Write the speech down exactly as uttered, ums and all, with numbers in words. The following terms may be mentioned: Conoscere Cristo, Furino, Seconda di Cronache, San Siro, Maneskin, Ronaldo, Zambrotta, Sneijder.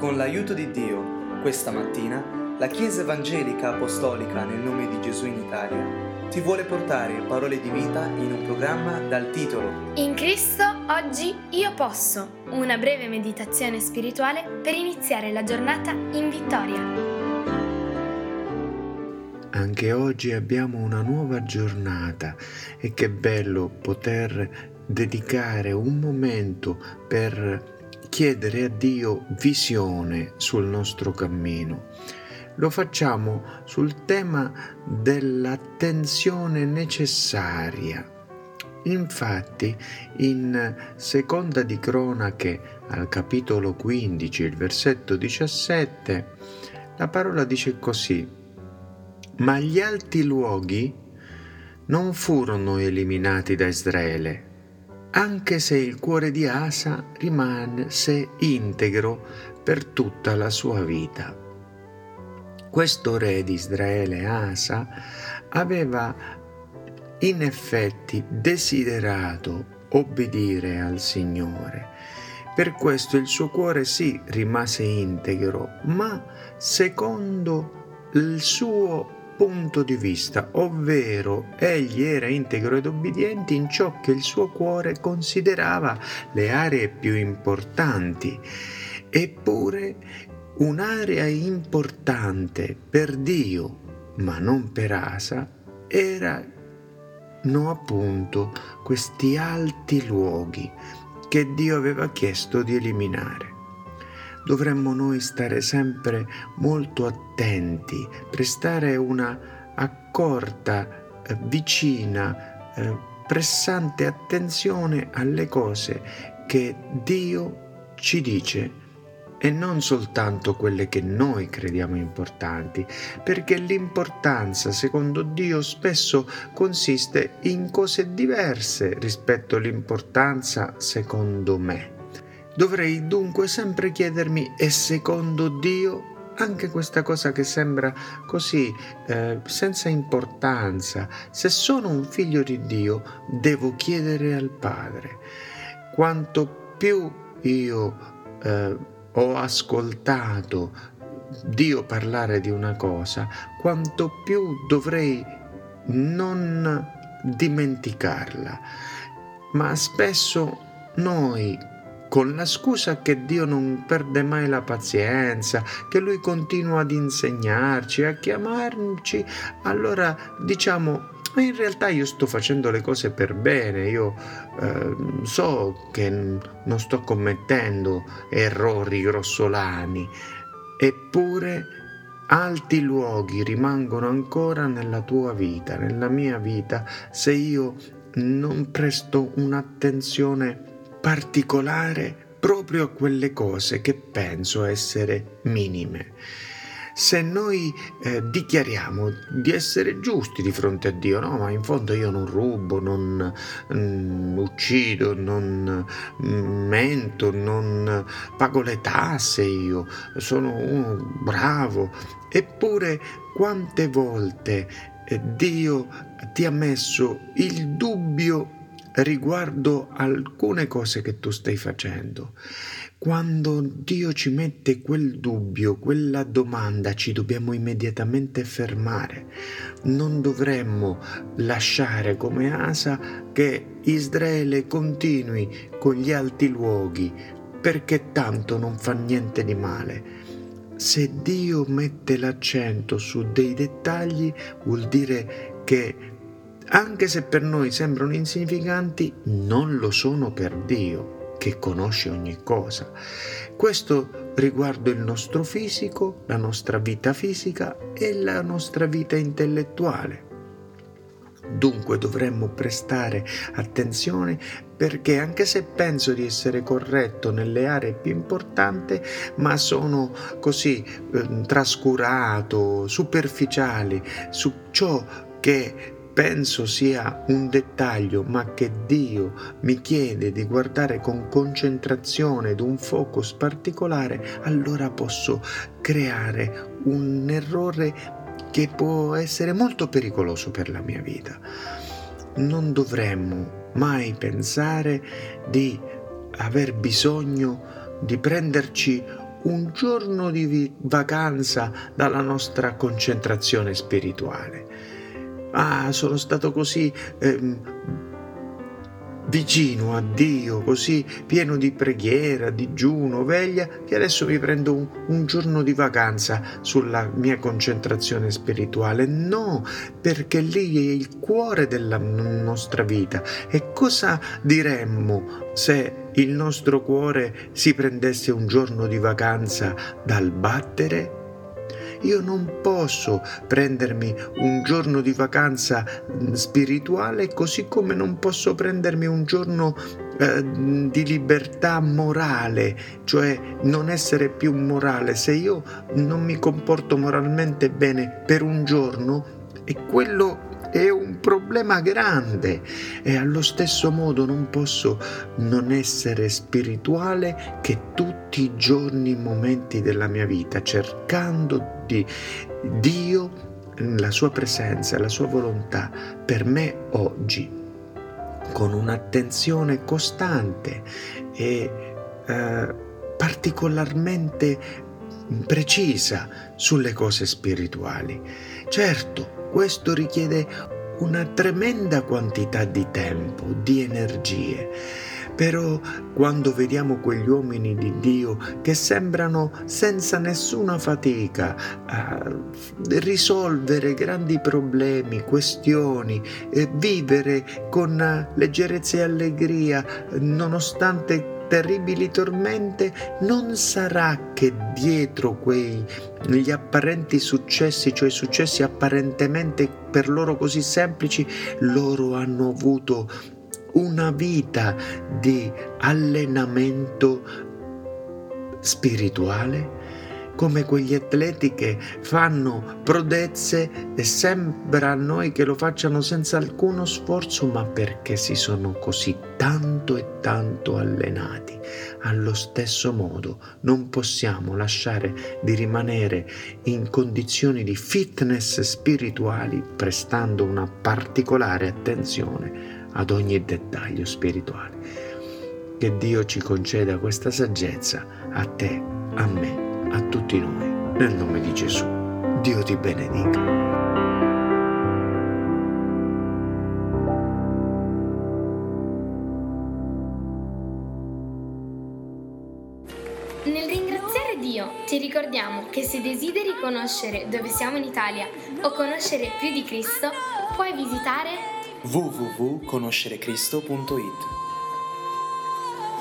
Con l'aiuto di Dio, questa mattina, la Chiesa Evangelica Apostolica nel nome di Gesù in Italia ti vuole portare parole di vita in un programma dal titolo In Cristo oggi io posso, una breve meditazione spirituale per iniziare la giornata in vittoria. Anche oggi abbiamo una nuova giornata e che bello poter dedicare un momento per chiedere a Dio visione sul nostro cammino. Lo facciamo sul tema dell'attenzione necessaria. Infatti, in Seconda di Cronache, al capitolo quindici, il versetto diciassette, la parola dice così: ma gli alti luoghi non furono eliminati da Israele, anche se il cuore di Asa rimase integro per tutta la sua vita. Questo re di Israele, Asa, aveva in effetti desiderato obbedire al Signore. Per questo il suo cuore sì rimase integro, ma secondo il suo punto di vista, ovvero egli era integro ed obbediente in ciò che il suo cuore considerava le aree più importanti. Eppure un'area importante per Dio, ma non per Asa, erano appunto questi alti luoghi che Dio aveva chiesto di eliminare. Dovremmo noi stare sempre molto attenti, prestare una accorta, eh, vicina, eh, pressante attenzione alle cose che Dio ci dice e non soltanto quelle che noi crediamo importanti, perché l'importanza secondo Dio spesso consiste in cose diverse rispetto all'importanza secondo me. Dovrei dunque sempre chiedermi, e secondo Dio anche questa cosa che sembra così eh, senza importanza, se sono un figlio di Dio devo chiedere al Padre. Quanto più io eh, ho ascoltato Dio parlare di una cosa, quanto più dovrei non dimenticarla. Ma spesso noi, con la scusa che Dio non perde mai la pazienza, che Lui continua ad insegnarci, a chiamarci, allora diciamo, ma in realtà io sto facendo le cose per bene, io eh, so che non sto commettendo errori grossolani, eppure alti luoghi rimangono ancora nella tua vita, nella mia vita, se io non presto un'attenzione particolare proprio a quelle cose che penso essere minime. Se noi eh, dichiariamo di essere giusti di fronte a Dio, no, ma in fondo io non rubo, non mm, uccido, non mm, mento, non pago le tasse, io sono uno bravo, eppure quante volte eh, Dio ti ha messo il dubbio riguardo alcune cose che tu stai facendo. Quando Dio ci mette quel dubbio, quella domanda, ci dobbiamo immediatamente fermare. Non dovremmo lasciare come Asa che Israele continui con gli alti luoghi, perché tanto non fa niente di male. Se Dio mette l'accento su dei dettagli, vuol dire che anche se per noi sembrano insignificanti, non lo sono per Dio, che conosce ogni cosa. Questo riguarda il nostro fisico, la nostra vita fisica e la nostra vita intellettuale. Dunque dovremmo prestare attenzione, perché anche se penso di essere corretto nelle aree più importanti, ma sono così eh, trascurato, superficiale su ciò che penso sia un dettaglio, ma che Dio mi chiede di guardare con concentrazione ed un focus particolare, allora posso creare un errore che può essere molto pericoloso per la mia vita. Non dovremmo mai pensare di aver bisogno di prenderci un giorno di vacanza dalla nostra concentrazione spirituale. Ah, sono stato così eh, vicino a Dio, così pieno di preghiera, digiuno, veglia, che adesso mi prendo un, un giorno di vacanza sulla mia concentrazione spirituale. No, perché lì è il cuore della nostra vita. E cosa diremmo se il nostro cuore si prendesse un giorno di vacanza dal battere? Io non posso prendermi un giorno di vacanza spirituale, così come non posso prendermi un giorno eh, di libertà morale, cioè non essere più morale. Se io non mi comporto moralmente bene per un giorno, e quello è un problema grande, e allo stesso modo non posso non essere spirituale, che tutti i giorni, i momenti della mia vita, cercando di Dio, la sua presenza, la sua volontà per me oggi, con un'attenzione costante e eh, particolarmente precisa sulle cose spirituali. Certo, questo richiede una tremenda quantità di tempo, di energie. Però quando vediamo quegli uomini di Dio che sembrano senza nessuna fatica eh, risolvere grandi problemi, questioni, eh, vivere con leggerezza e allegria, nonostante terribili tormente, non sarà che dietro quei gli apparenti successi, cioè successi apparentemente per loro così semplici, loro hanno avuto una vita di allenamento spirituale? Come quegli atleti che fanno prodezze e sembra a noi che lo facciano senza alcuno sforzo, ma perché si sono così tanto e tanto allenati. Allo stesso modo non possiamo lasciare di rimanere in condizioni di fitness spirituali, prestando una particolare attenzione ad ogni dettaglio spirituale. Che Dio ci conceda questa saggezza, a te, a me, a tutti noi, nel nome di Gesù. Dio ti benedica. Nel ringraziare Dio ti ricordiamo che se desideri conoscere dove siamo in Italia o conoscere più di Cristo, puoi visitare w w w punto conoscere cristo punto i t.